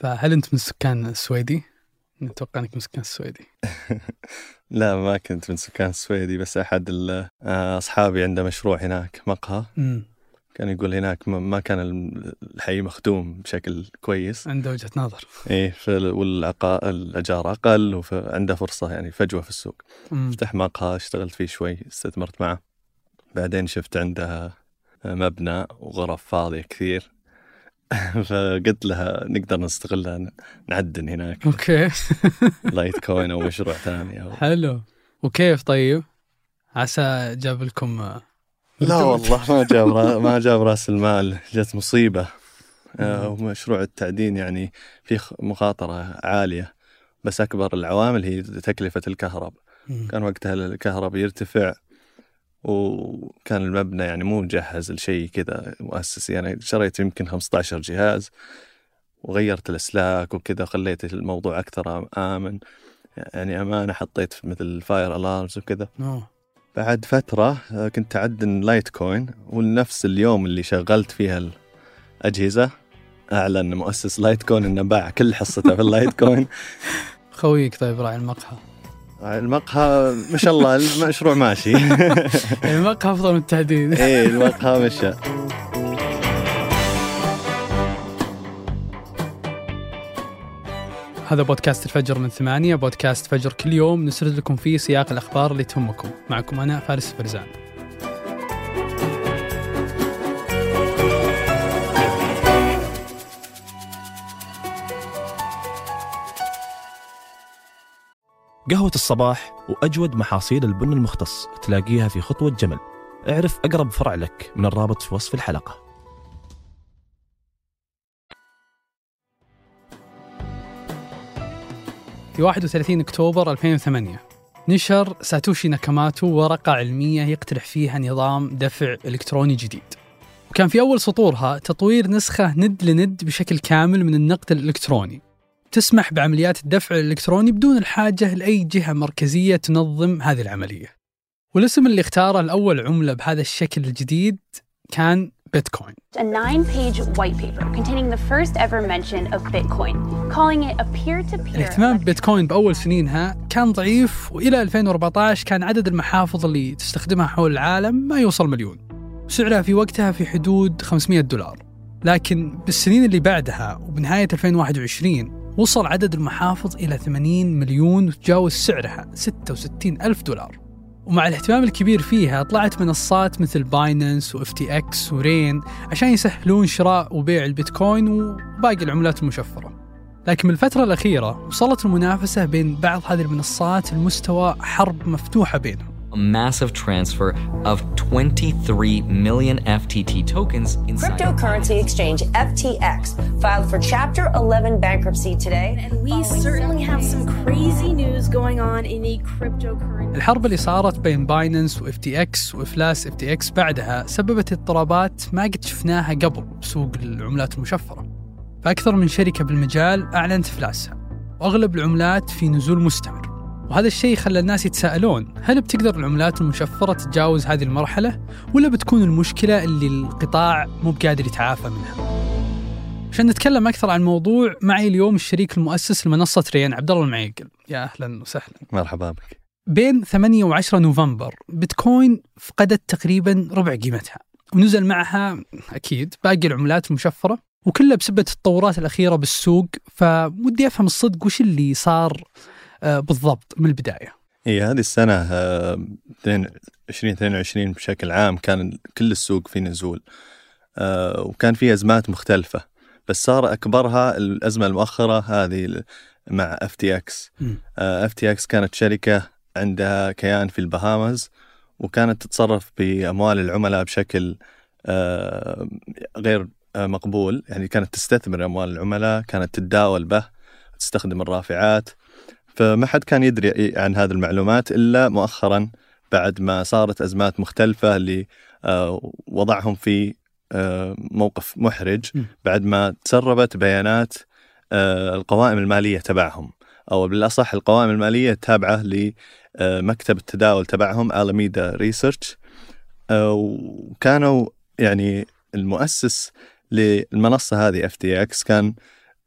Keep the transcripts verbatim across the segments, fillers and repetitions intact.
فهل أنت من سكان السويدي؟ أتوقع أنك من سكان السويدي. لا ما كنت من سكان السويدي، بس أحد أصحابي عنده مشروع هناك مقهى، م. كان يقول هناك ما كان الحي مخدوم بشكل كويس. عنده وجهة نظر. إيه، والعقار الأجار أقل، وعنده فرصة يعني فجوة في السوق. م. فتح مقهى، اشتغلت فيه شوي، استثمرت معه، بعدين شفت عنده مبنى وغرف فاضية كثير، فقلت لها نقدر نستغلها نعدن هناك. أوكي. لايت كوين أو مشروع ثاني أو. حلو. وكيف طيب؟ عسى جاب لكم. لا والله ما جاب ما جاب رأس المال، جت مصيبة. آه، ومشروع التعدين يعني فيه مخاطرة عالية، بس أكبر العوامل هي تكلفة الكهرب. كان وقتها الكهرب يرتفع، وكان المبنى يعني مو مجهز لشيء كذا مؤسسي. أنا يعني شريت يمكن خمسة عشر جهاز، وغيرت الأسلاك وكذا، وخليت الموضوع أكثر آمن يعني أمانة، حطيت مثل فاير ألارمز وكذا. بعد فترة كنت أعدن لايت كوين، ونفس اليوم اللي شغلت فيها الأجهزة أعلن مؤسس لايت كوين إنه باع كل حصته في اللايت كوين. خويك طيب راعي المقهى. المقهى ما شاء الله المشروع ماشي. المقهى أفضل من التعدين. إيه المقهى مشى. هذا بودكاست الفجر من ثمانية، بودكاست فجر كل يوم نسرد لكم فيه سياق الأخبار اللي تهمكم. معكم أنا فارس برزان. قهوة الصباح وأجود محاصيل البن المختص تلاقيها في خطوة جمل. اعرف أقرب فرع لك من الرابط في وصف الحلقة. في واحد وثلاثين أكتوبر ألفين وثمانية نشر ساتوشي ناكاموتو ورقة علمية يقترح فيها نظام دفع إلكتروني جديد، وكان في أول سطورها تطوير نسخة ند لند بشكل كامل من النقد الإلكتروني، تسمح بعمليات الدفع الإلكتروني بدون الحاجة لأي جهة مركزية تنظم هذه العملية. والاسم اللي اختاره الأول عملة بهذا الشكل الجديد كان Bitcoin. A nine-page white paper containing the first ever mention of Bitcoin, calling it a peer-to-peer. الاهتمام ببيتكوين بأول سنينها كان ضعيف، وإلى ألفين وأربعة عشر كان عدد المحافظ اللي تستخدمها حول العالم ما يوصل مليون، سعرها في وقتها في حدود خمسمائة دولار. لكن بالسنين اللي بعدها وبنهاية ألفين وواحد وعشرين وصل عدد المحافظ إلى ثمانين مليون، وتجاوز سعرها ستة وستين ألف دولار. ومع الاهتمام الكبير فيها طلعت منصات مثل باينانس و إف تي إكس و رين عشان يسهلون شراء وبيع البيتكوين وباقي العملات المشفرة. لكن من الفترة الأخيرة وصلت المنافسة بين بعض هذه المنصات لمستوى حرب مفتوحة بينهم. Massive transfer of twenty-three million F T T tokens inside cryptocurrency exchange F T X filed for chapter eleven bankruptcy today, and we certainly have some crazy news going on in the cryptocurrency. الحرب اللي صارت بين باينانس وإف تي إكس وإفلاس إف تي إكس بعدها سببت اضطرابات ما قد شفناها قبل بسوق العملات المشفرة، فأكثر من شركة بالمجال أعلنت إفلاسها، وأغلب العملات في نزول مستمر. وهذا الشيء خلى الناس يتساءلون، هل بتقدر العملات المشفرة تتجاوز هذه المرحلة، ولا بتكون المشكلة اللي القطاع مو بقادر يتعافى منها؟ عشان نتكلم أكثر عن الموضوع معي اليوم الشريك المؤسس لمنصة رين، عبدالله المعيقل. يا أهلا وسهلا. مرحبا بك. بين ثمانية وعشرة نوفمبر بيتكوين فقدت تقريبا ربع قيمتها، ونزل معها أكيد باقي العملات المشفرة، وكلها بسبب التطورات الأخيرة بالسوق. فودي أفهم الصدق وش اللي صار بالضبط من البداية. إيه، هذه السنة ألفين واثنين وعشرين بشكل عام كان كل السوق في نزول، وكان فيه أزمات مختلفة، بس صار أكبرها الأزمة المؤخرة هذه مع إف تي إكس. م. إف تي إكس كانت شركة عندها كيان في البهامز، وكانت تتصرف بأموال العملاء بشكل غير مقبول، يعني كانت تستثمر أموال العملاء، كانت تتداول به، تستخدم الرافعات، فما حد كان يدري عن هذه المعلومات إلا مؤخرا بعد ما صارت أزمات مختلفة اللي وضعهم في موقف محرج، بعد ما تسربت بيانات القوائم المالية تبعهم، أو بالأصح القوائم المالية التابعة لمكتب التداول تبعهم ألاميدا ريسيرش. وكانوا يعني المؤسس للمنصة هذه إف تي إكس كان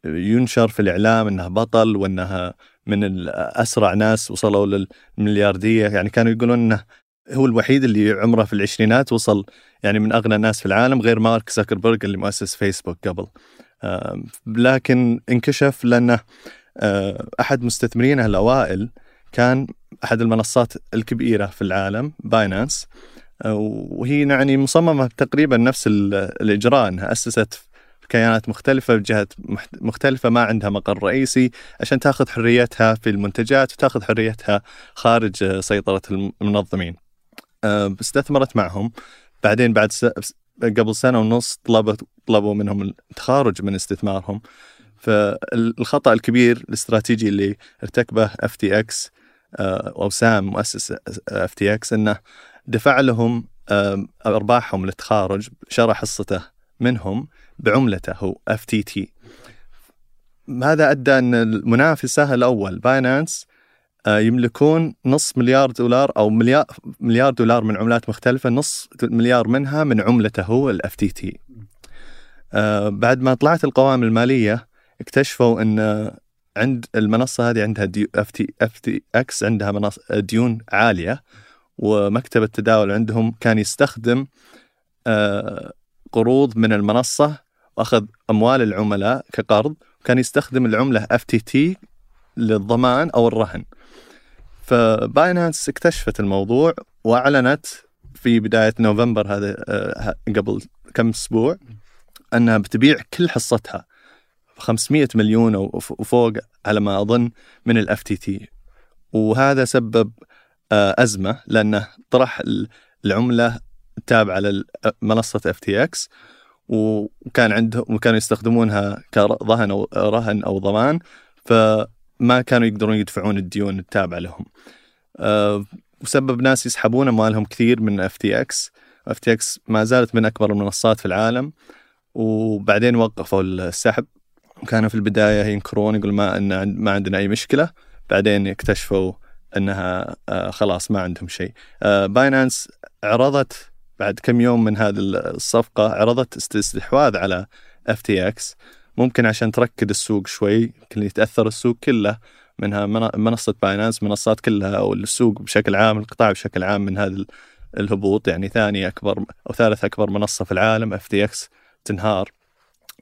ينشر في الإعلام أنها بطل وأنها من أسرع ناس وصلوا للملياردية. يعني كانوا يقولون أنه هو الوحيد اللي عمره في العشرينات وصل يعني من أغنى الناس في العالم غير مارك زوكربيرغ اللي مؤسس فيسبوك قبل. آه لكن انكشف لأنه آه أحد مستثمرينه الأوائل كان أحد المنصات الكبيرة في العالم باينانس، آه وهي يعني مصممة تقريبا نفس الإجراء، أنها أسست كيانات مختلفة بجهات مختلفة، ما عندها مقر رئيسي عشان تأخذ حريتها في المنتجات وتأخذ حريتها خارج سيطرة المنظمين. أه استثمرت معهم، بعدين بعد س... قبل سنة ونص طلبت طلبوا منهم التخارج من استثمارهم. فالخطأ الكبير الاستراتيجي اللي ارتكبه إف تي إكس أه أو سام مؤسس إف تي إكس أنه دفع لهم أه أرباحهم للتخارج، شرى حصته منهم بعملته هو إف تي تي. هذا أدى أن المنافسة الأول باينانس يملكون نصف مليار دولار أو مليار, مليار دولار من عملات مختلفة، نصف مليار منها من عملته هو ال إف تي تي. بعد ما طلعت القوائم المالية اكتشفوا أن عند المنصة هذه عندها إف تي إكس عندها ديون عالية، ومكتب التداول عندهم كان يستخدم قروض من المنصة وأخذ أموال العملاء كقرض، وكان يستخدم العملة إف تي تي للضمان أو الرهن. فباينانس اكتشفت الموضوع وأعلنت في بداية نوفمبر هذا قبل كم أسبوع أنها بتبيع كل حصتها خمسمائة مليون وفوق على ما أظن من ال إف تي تي، وهذا سبب أزمة لأنه طرح العملة التابعة على منصة إف تي إكس وكان عندهم وكانوا يستخدمونها كرهن أو رهن أو ضمان، فما كانوا يقدرون يدفعون الديون التابعة لهم، أه وسبب ناس يسحبون أموالهم كثير من إف تي إكس. إف تي إكس ما زالت من أكبر المنصات في العالم، وبعدين وقفوا السحب، وكانوا في البداية ينكرون يقول ما أن ما عندنا أي مشكلة، بعدين اكتشفوا أنها آه خلاص ما عندهم شيء. آه باينانس عرضت بعد كم يوم من هذه الصفقة عرضت استحواذ على إف تي إكس، ممكن عشان تركد السوق شوي، كل يتأثر السوق كله منها منصة باينانس، منصات كلها أو السوق بشكل عام، القطاع بشكل عام من هذا الهبوط. يعني ثاني أكبر أو ثالث أكبر منصة في العالم إف تي إكس تنهار.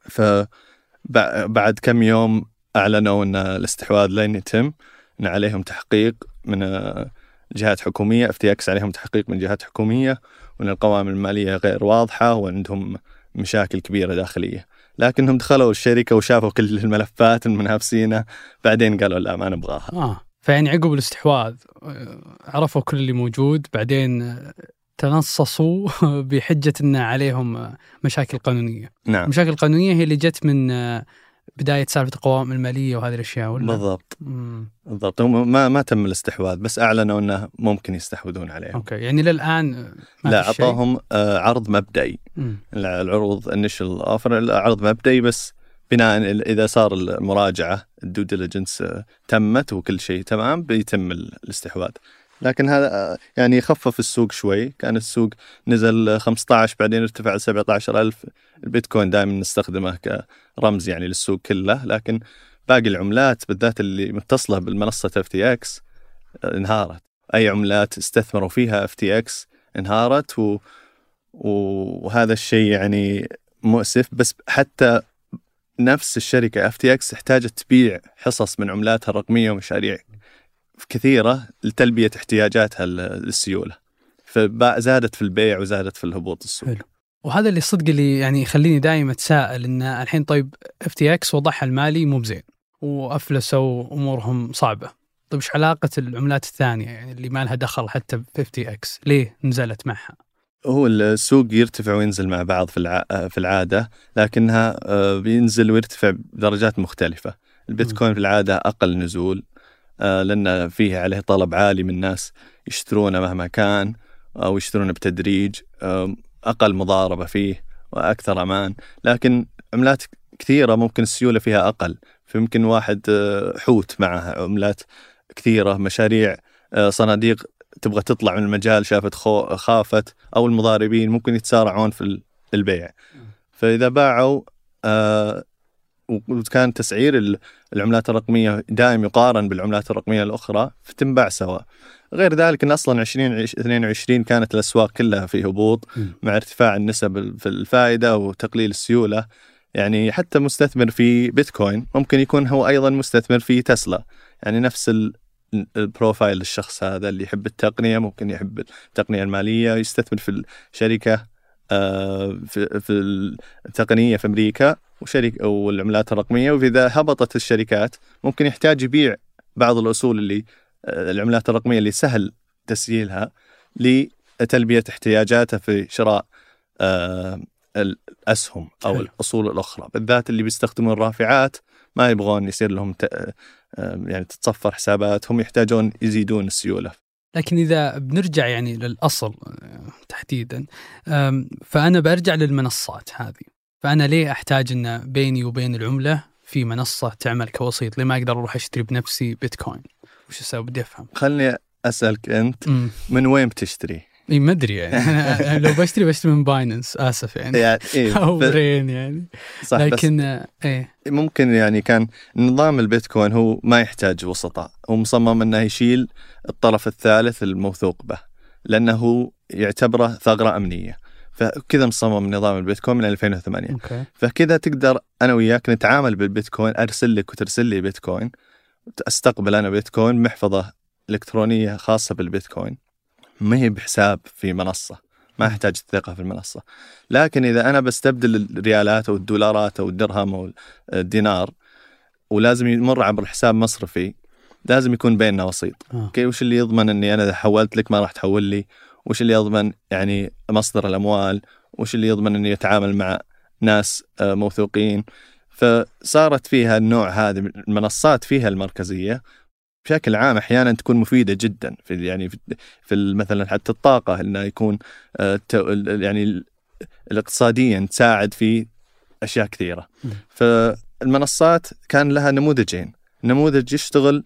فبعد كم يوم أعلنوا أن الاستحواذ لن يتم، أن عليهم تحقيق من جهات حكومية، إف تي إكس عليهم تحقيق من جهات حكومية، وأن القوائم المالية غير واضحة وعندهم مشاكل كبيرة داخلية. لكنهم دخلوا الشركة وشافوا كل الملفات المنافسين، بعدين قالوا لا ما نبغاها. آه فيعني عقب الاستحواذ عرفوا كل اللي موجود، بعدين تنصصوا بحجة أن عليهم مشاكل قانونية. نعم. مشاكل قانونية هي اللي جت من بداية سالفة القوائم المالية وهذه الأشياء، ولا؟ بالضبط. مم. بالضبط. ما ما تم الاستحواذ، بس أعلنوا أنه ممكن يستحوذون عليهم. أوكي. يعني للآن ما لا أعطاهم عرض مبدئي. مم. العروض initial offer عرض مبدئي، بس بناء إذا صار المراجعة due diligence تمت وكل شيء تمام بيتم الاستحواذ. لكن هذا يعني خفف السوق شوي، كان السوق نزل خمسة عشر بعدين ارتفع سبعة عشر ألف. البيتكوين دائما نستخدمه كرمز يعني للسوق كله، لكن باقي العملات بالذات اللي متصلة بالمنصة إف تي إكس انهارت. أي عملات استثمروا فيها إف تي إكس انهارت، و... وهذا الشيء يعني مؤسف. بس حتى نفس الشركة إف تي إكس احتاجت تبيع حصص من عملاتها الرقمية ومشاريع كثيرة لتلبية احتياجاتها للسيولة، فزادت في البيع وزادت في الهبوط السوق. حلو. وهذا اللي صدق اللي يعني يخليني دائما أتساءل إن الحين طيب إف تي إكس وضعها المالي مو بزين وأفلسوا أمورهم صعبة، طيب إيش علاقة العملات الثانية يعني اللي ما لها دخل حتى في إف تي إكس ليه نزلت معها؟ هو السوق يرتفع وينزل مع بعض في في العادة، لكنها بينزل ويرتفع بدرجات مختلفة. البيتكوين في العادة أقل نزول لأن فيه عليه طلب عالي من الناس يشترونه مهما كان أو يشترونه بتدريج، أقل مضاربة فيه وأكثر أمان. لكن عملات كثيرة ممكن السيولة فيها أقل، فممكن واحد حوت معها عملات كثيرة، مشاريع صناديق تبغى تطلع من المجال شافت خافت، أو المضاربين ممكن يتسارعون في البيع. فإذا باعوا وكان تسعير العملات الرقمية دائم يقارن بالعملات الرقمية الأخرى فتنباع سوا. غير ذلك أن أصلا عشرين اثنين وعشرين كانت الأسواق كلها في هبوط مع ارتفاع النسب في الفائدة وتقليل السيولة. يعني حتى مستثمر في بيتكوين ممكن يكون هو أيضا مستثمر في تسلا، يعني نفس البروفايل للشخص هذا اللي يحب التقنية ممكن يحب التقنية المالية، يستثمر في الشركة في في التقنية في أمريكا وشركة والعملات الرقمية، وإذا هبطت الشركات ممكن يحتاج يبيع بعض الأصول اللي العملات الرقمية اللي سهل تسييلها لتلبية احتياجاته في شراء الأسهم أو الأصول الأخرى، بالذات اللي بيستخدمون الرافعات ما يبغون يصير لهم يعني تتصفر حساباتهم، يحتاجون يزيدون السيولة. لكن إذا بنرجع يعني للأصل تحديدا، فأنا برجع للمنصات هذه، فأنا ليه أحتاج أن بيني وبين العملة في منصة تعمل كوسيط؟ ليه ما أقدر أروح أشتري بنفسي بيتكوين؟ وش أسوي؟ بدي أفهم. خلني أسألك أنت م. من وين بتشتري؟ إيه ما أدري يعني لو بشتري بشتري من باينانس آسف يعني, يعني إيه أو ف... رين يعني صح، لكن إيه ممكن يعني كان نظام البيتكوين هو ما يحتاج وسطاء، هو مصمم أنه يشيل الطرف الثالث الموثوق به لأنه يعتبره ثغرة أمنية، فكذا مصمم نظام البيتكوين من ألفين وثمانية. أوكي. فكذا تقدر أنا وياك نتعامل بالبيتكوين، أرسل لك وترسل لي بيتكوين، أستقبل أنا بيتكوين، محفظة إلكترونية خاصة بالبيتكوين، ما هي بحساب في منصة، ما أحتاج الثقة في المنصة. لكن إذا أنا بستبدل الريالات أو الدولارات أو الدرهم أو الدينار ولازم يمر عبر حساب مصرفي، لازم يكون بيننا وسيط. أوكي، وش اللي يضمن أني أنا إذا حولت لك ما راح تحول لي؟ وش اللي يضمن يعني مصدر الأموال؟ وش اللي يضمن أني أتعامل مع ناس موثوقين؟ فصارت فيها النوع هذه المنصات، فيها المركزية بشكل عام أحياناً تكون مفيدة جداً في يعني في مثلاً حتى الطاقة، إنه يكون يعني الاقتصادياً تساعد في أشياء كثيرة. فالمنصات كان لها نموذجين، نموذج يشتغل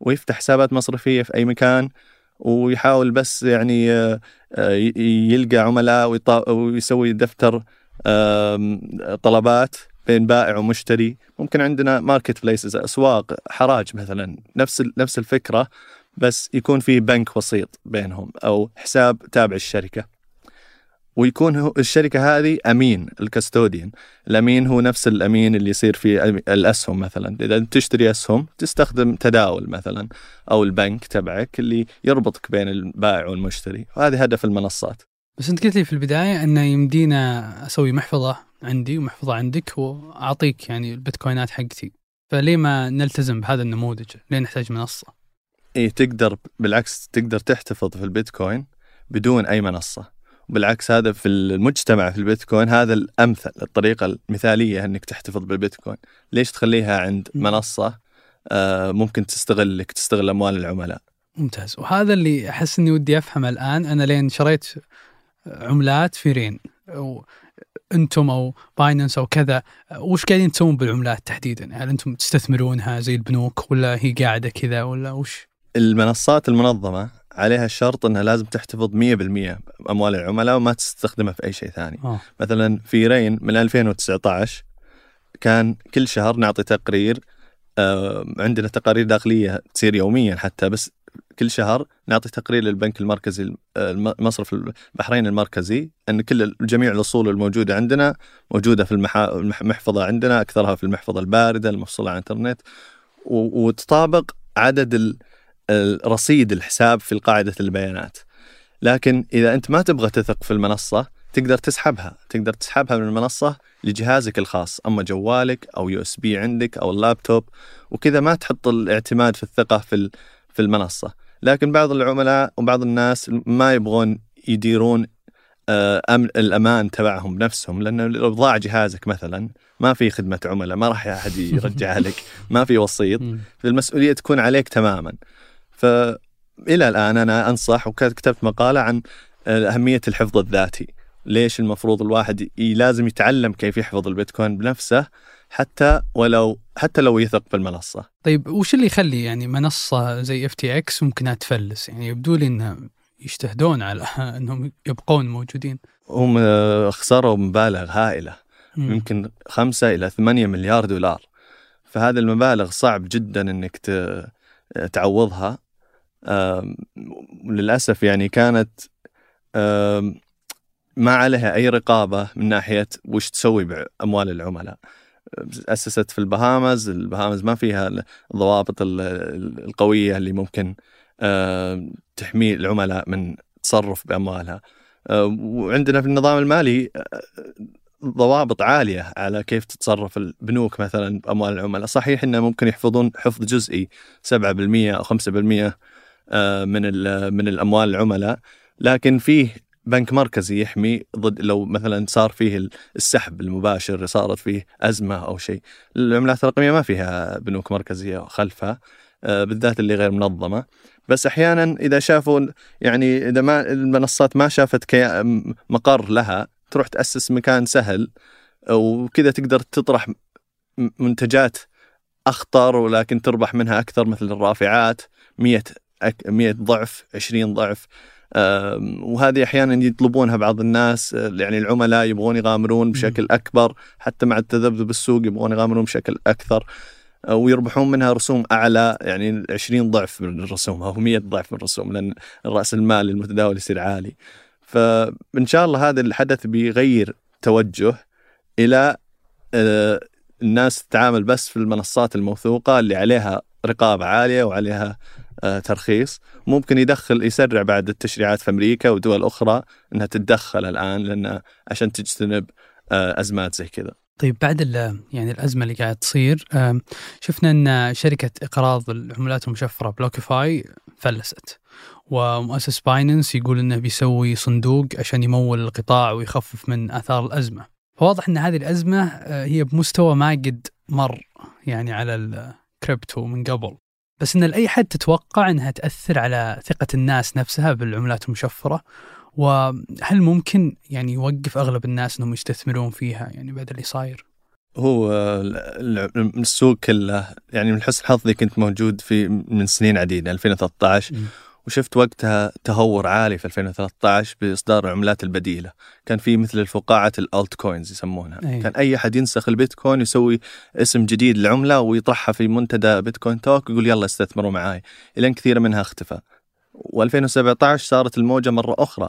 ويفتح حسابات مصرفية في أي مكان ويحاول بس يعني يلقى عملاء ويسوي دفتر طلبات بين بائع ومشتري. ممكن عندنا ماركت بليسز، أسواق حراج مثلا، نفس نفس الفكرة بس يكون في بنك وسيط بينهم أو حساب تابع الشركة، ويكون الشركة هذه أمين، الكاستوديان. الأمين هو نفس الأمين اللي يصير في الأسهم مثلا، إذا تشتري أسهم تستخدم تداول مثلا أو البنك تبعك اللي يربطك بين البائع والمشتري، وهذا هدف المنصات. بس أنت قلت لي في البداية أنه يمدينا أسوي محفظة عندي ومحفظة عندك وأعطيك يعني البيتكوينات حقتي، فليه ما نلتزم بهذا النموذج؟ ليه نحتاج منصة؟ إيه تقدر، بالعكس تقدر تحتفظ في البيتكوين بدون أي منصة، وبالعكس هذا في المجتمع في البيتكوين هذا الأمثل، الطريقة المثالية أنك تحتفظ بالبيتكوين. ليش تخليها عند منصة آه ممكن تستغلك، تستغل أموال العملاء؟ ممتاز، وهذا اللي أحس أني ودي أفهمه الآن. أنا لين شريت عملات في رين أو أنتم أو باينانس أو كذا، وش قاعدين تسوون بالعملات تحديدا؟ هل أنتم تستثمرونها زي البنوك ولا هي قاعدة كذا ولا وش؟ المنصات المنظمة عليها الشرط أنها لازم تحتفظ مية بالمية أموال العملاء وما تستخدمها في أي شيء ثاني. أوه. مثلا في رين من ألفين وتسعة عشر كان كل شهر نعطي تقرير، عندنا تقارير داخلية تصير يوميا حتى، بس كل شهر نعطي تقرير للبنك المركزي المصرف البحرين المركزي أن كل جميع الأصول الموجودة عندنا موجودة في المحفظة عندنا، أكثرها في المحفظة الباردة المفصلة عن الإنترنت، وتطابق عدد الرصيد الحساب في قاعدة البيانات. لكن إذا أنت ما تبغى تثق في المنصة تقدر تسحبها، تقدر تسحبها من المنصة لجهازك الخاص، أما جوالك أو يو اس بي عندك أو اللابتوب، وكذا ما تحط الاعتماد في الثقة في في المنصة. لكن بعض العملاء وبعض الناس ما يبغون يديرون أمن الأمان تبعهم بنفسهم، لأنه لو ضاع جهازك مثلا ما في خدمة عملاء، ما راح أحد يرجع لك، ما في وسيط، فالمسؤولية تكون عليك تماما. فإلى الآن أنا أنصح، وكتبت مقالة عن أهمية الحفظ الذاتي، ليش المفروض الواحد لازم يتعلم كيف يحفظ البيتكوين بنفسه حتى ولو حتى لو يثق بالمنصة. طيب وش اللي يخلي يعني منصة زي إف تي إكس ممكنها تفلس؟ يعني يبدو لي إنهم يجتهدون على أنهم يبقون موجودين. هم خسروا مبالغ هائلة، ممكن خمسة إلى ثمانية مليار دولار. فهذا المبالغ صعب جدا أنك تعوضها للأسف. يعني كانت ما عليها أي رقابة من ناحية وش تسوي بأموال العملاء. أسست في البهامز، البهامز ما فيها الضوابط القوية اللي ممكن تحمي العملاء من تصرف بأموالها، وعندنا في النظام المالي ضوابط عالية على كيف تتصرف البنوك مثلا بأموال العملاء. صحيح إنه ممكن يحفظون حفظ جزئي سبعة بالمئة أو خمسة بالمئة من من الأموال العملاء، لكن فيه بنك مركزي يحمي ضد لو مثلا صار فيه السحب المباشر، صارت فيه أزمة أو شيء. العملات الرقمية ما فيها بنوك مركزية خلفها، بالذات اللي غير منظمة. بس أحيانا إذا شافوا يعني إذا ما المنصات ما شافت مقر لها، تروح تأسس مكان سهل، وكذا تقدر تطرح منتجات أخطر ولكن تربح منها أكثر، مثل الرافعات مية مية ضعف عشرين ضعف. وهذه أحيانا يطلبونها بعض الناس، يعني العملاء يبغون يغامرون بشكل أكبر، حتى مع التذبذب بالسوق يبغون يغامرون بشكل أكثر ويربحون منها رسوم أعلى، يعني عشرين ضعف من الرسوم أو مية ضعف من الرسوم، لأن رأس المال المتداول يصير عالي. فإن شاء الله هذا الحدث بيغير توجه إلى الناس تتعامل بس في المنصات الموثوقة اللي عليها رقابة عالية وعليها ترخيص. ممكن يدخل يسرع بعد التشريعات في أمريكا ودول أخرى أنها تتدخل الآن لأن عشان تجتنب أزمات زي كذا. طيب بعد يعني الأزمة اللي قاعد تصير، شفنا أن شركة إقراض العملات المشفرة بلوكفاي فلست، ومؤسس بايننس يقول أنه بيسوي صندوق عشان يمول القطاع ويخفف من آثار الأزمة. فواضح أن هذه الأزمة هي بمستوى ما قد مر يعني على الكريبتو من قبل، بس أن لأي حد تتوقع أنها تأثر على ثقة الناس نفسها بالعملات المشفرة، وهل ممكن يعني يوقف أغلب الناس أنهم يستثمرون فيها يعني بعد اللي صاير؟ هو السوق كله يعني من حسن حظي كنت موجود في من سنين عديدة ألفين وثلاثة عشر م. وشفت وقتها تهور عالي في ألفين وثلاثة عشر بإصدار العملات البديلة. كان في مثل الفقاعة الألتكوينز يسمونها، أيه. كان أي حد ينسخ البيتكوين يسوي اسم جديد للعملة ويطرحها في منتدى بيتكوين توك ويقول يلا استثمروا معاي، إلين كثير منها اختفى. وألفين وسبعة عشر صارت الموجة مرة أخرى،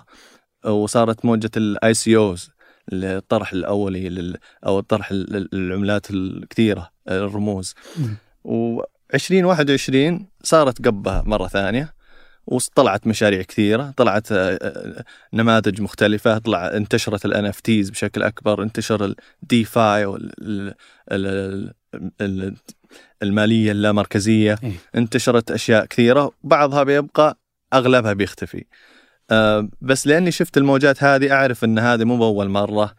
وصارت موجة الآي سي أوز الطرح الأولي لل... أو الطرح العملات الكثيرة الرموز. وعشرين واحد وعشرين صارت قبها مرة ثانية، وطلعت مشاريع كثيرة، طلعت نماذج مختلفة، طلع انتشرت ال إن إف تيز بشكل أكبر، انتشر ال DeFi والمالية اللامركزية، انتشرت أشياء كثيرة، بعضها بيبقى أغلبها بيختفي. بس لأني شفت الموجات هذه أعرف أن هذه مو بأول مرة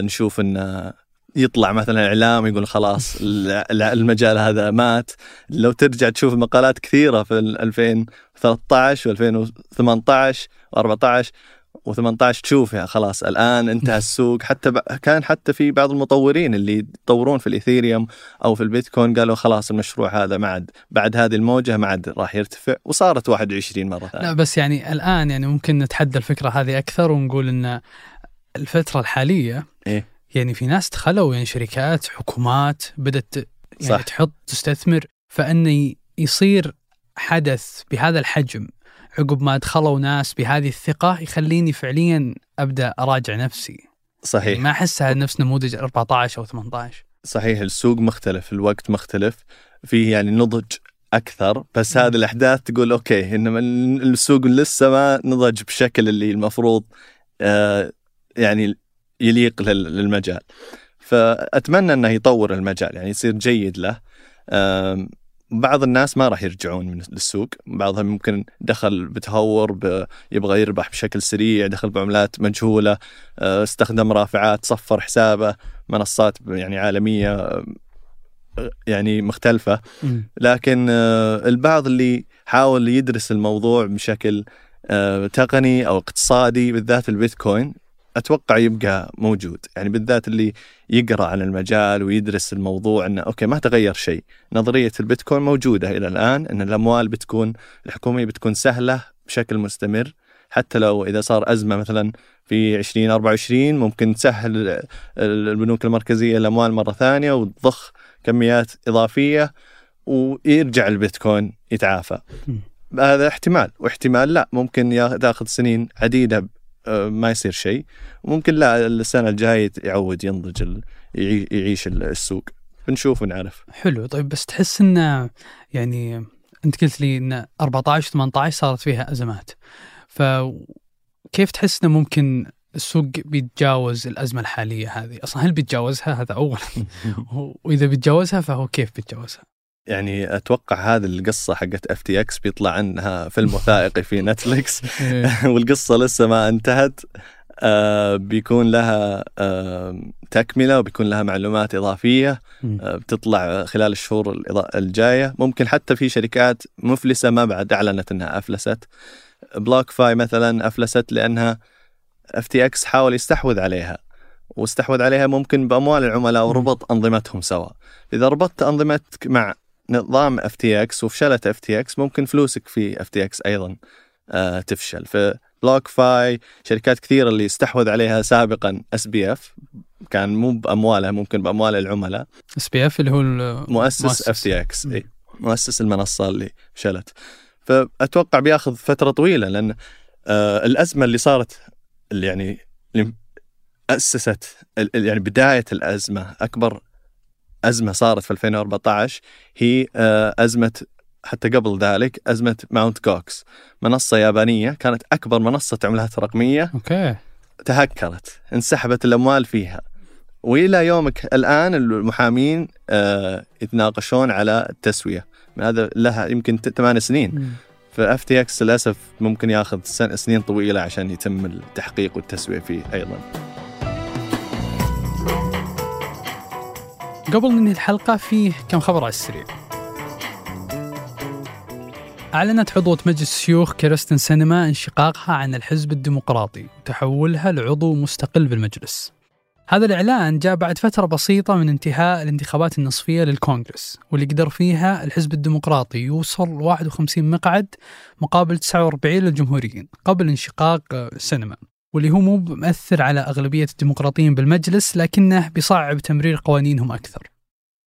نشوف أن يطلع مثلا إعلام يقول خلاص المجال هذا مات. لو ترجع تشوف مقالات كثيرة في ألفين وثلاثة عشر وألفين وثمانية عشر وأربعة عشر وثمانية عشر تشوفها خلاص الآن انتهى السوق. حتى كان حتى في بعض المطورين اللي يطورون في الإيثيريوم أو في البيتكوين قالوا خلاص المشروع هذا معد بعد هذه الموجة معد راح يرتفع، وصارت واحد وعشرين مرة ثانية. لا بس يعني الآن يعني ممكن نتحدى الفكرة هذه أكثر ونقول إن الفترة الحالية إيه؟ يعني في ناس دخلوا يعني شركات حكومات بدأت يعني صح. تحط تستثمر، فإن يصير حدث بهذا الحجم عقب ما دخلوا ناس بهذه الثقة يخليني فعليا أبدأ أراجع نفسي. صحيح يعني ما أحسها نفس نموذج أربعة عشر أو ثمانية عشر. صحيح السوق مختلف، الوقت مختلف، فيه يعني نضج أكثر. بس هذه الأحداث تقول أوكي إنما السوق لسه ما نضج بشكل اللي المفروض آه يعني يليق للمجال. فأتمنى أنه يطور المجال يعني يصير جيد له. بعض الناس ما راح يرجعون من السوق، بعضهم ممكن دخل بتهور يبغى يربح بشكل سريع، دخل بعملات مجهولة، استخدم رافعات، صفر حسابه، منصات يعني عالمية يعني مختلفة. لكن البعض اللي حاول يدرس الموضوع بشكل تقني أو اقتصادي بالذات البيتكوين أتوقع يبقى موجود، يعني بالذات اللي يقرأ عن المجال ويدرس الموضوع أنه أوكي ما تغير شيء. نظرية البيتكوين موجودة إلى الآن أن الأموال بتكون الحكومية بتكون سهلة بشكل مستمر، حتى لو إذا صار أزمة مثلا في عشرين أربعة وعشرين ممكن تسهل البنوك المركزية الأموال مرة ثانية وتضخ كميات إضافية ويرجع البيتكوين يتعافى. هذا احتمال، واحتمال لا، ممكن تاخذ سنين عديدة ما يصير شيء، ممكن لا السنة الجاية يعود ينضج يعيش السوق، بنشوف ونعرف. حلو. طيب بس تحس إنه يعني أنت قلت لي إن أربعة عشر ثمانية عشر صارت فيها أزمات، فكيف تحس إنه ممكن السوق بيتجاوز الأزمة الحالية هذه أصلا؟ هل بيتجاوزها؟ هذا أولا، وإذا بيتجاوزها فهو كيف بيتجاوزها؟ يعني أتوقع هذه القصة حقت إف تي إكس بيطلع عنها فيلم وثائقي في نتفليكس والقصة لسه ما انتهت، آه بيكون لها آه تكملة وبيكون لها معلومات إضافية آه بتطلع خلال الشهور الجاية. ممكن حتى في شركات مفلسة ما بعد أعلنت أنها أفلست، بلوك فاي مثلا أفلست لأنها إف تي إكس حاول يستحوذ عليها، واستحوذ عليها ممكن بأموال العملاء وربط أنظمتهم سوا. إذا ربطت أنظمتك مع نظام إف تي إكس وفشلت إف تي إكس ممكن فلوسك في إف تي إكس أيضا آه تفشل. ف بلوك فاي، شركات كثيرة اللي استحوذ عليها سابقا إس بي إف كان مو بأموالها، ممكن بأموال العملاء. إس بي إف اللي هو مؤسس إف تي إكس، إيه، مؤسس المنصة اللي فشلت. فأتوقع بياخذ فترة طويلة، لأن آه الأزمة اللي صارت اللي يعني اللي أسست يعني بداية الأزمة، أكبر أزمة صارت في ألفين وأربعة عشر هي آه أزمة، حتى قبل ذلك أزمة ماونت غوكس، منصة يابانية كانت أكبر منصة عملات رقمية، أوكي. تهكرت، انسحبت الأموال فيها، وإلى يومك الآن المحامين آه يتناقشون على التسوية من هذا، لها يمكن ثمان سنين. فإف تي إكس للأسف ممكن يأخذ سنين طويلة عشان يتم التحقيق والتسوية فيه أيضا. قبل ننهي الحلقة فيه كم خبر على السريع. أعلنت عضوة مجلس الشيوخ كيرستن سينما انشقاقها عن الحزب الديمقراطي وتحولها لعضو مستقل بالمجلس. هذا الإعلان جاء بعد فترة بسيطة من انتهاء الانتخابات النصفية للكونغرس، واللي قدر فيها الحزب الديمقراطي يوصل واحد وخمسين مقعد مقابل تسعة وأربعين للجمهوريين قبل انشقاق سينما، واللي هو مو مؤثر على أغلبية الديمقراطيين بالمجلس، لكنه بيصعب تمرير قوانينهم أكثر.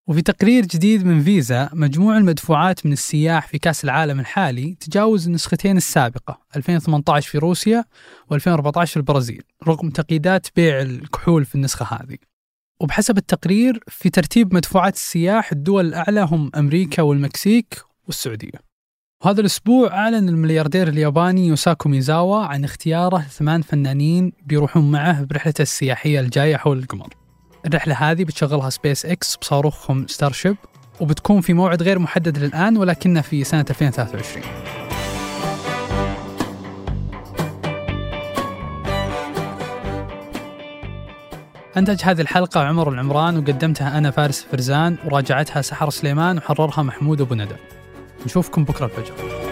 وفي تقرير جديد من فيزا، مجموع المدفوعات من السياح في كأس العالم الحالي تجاوز النسختين السابقة، ألفين وثمانية عشر في روسيا وألفين وأربعة عشر في البرازيل، رغم تقييدات بيع الكحول في النسخة هذه. وبحسب التقرير في ترتيب مدفوعات السياح، الدول الأعلى هم أمريكا والمكسيك والسعودية. وهذا الأسبوع أعلن الملياردير الياباني يوساكو ميزاوا عن اختياره ثمان فنانين بيروحون معه برحلته السياحية الجاية حول القمر. الرحلة هذه بتشغلها سبيس إكس بصاروخهم ستارشيب، وبتكون في موعد غير محدد للآن، ولكنها في سنة ألفين وثلاثة وعشرين. أنتج هذه الحلقة عمر العمران، وقدمتها أنا فارس فرزان، وراجعتها سحر سليمان، وحررها محمود أبو ندى. نشوفكم بكرة الفجر.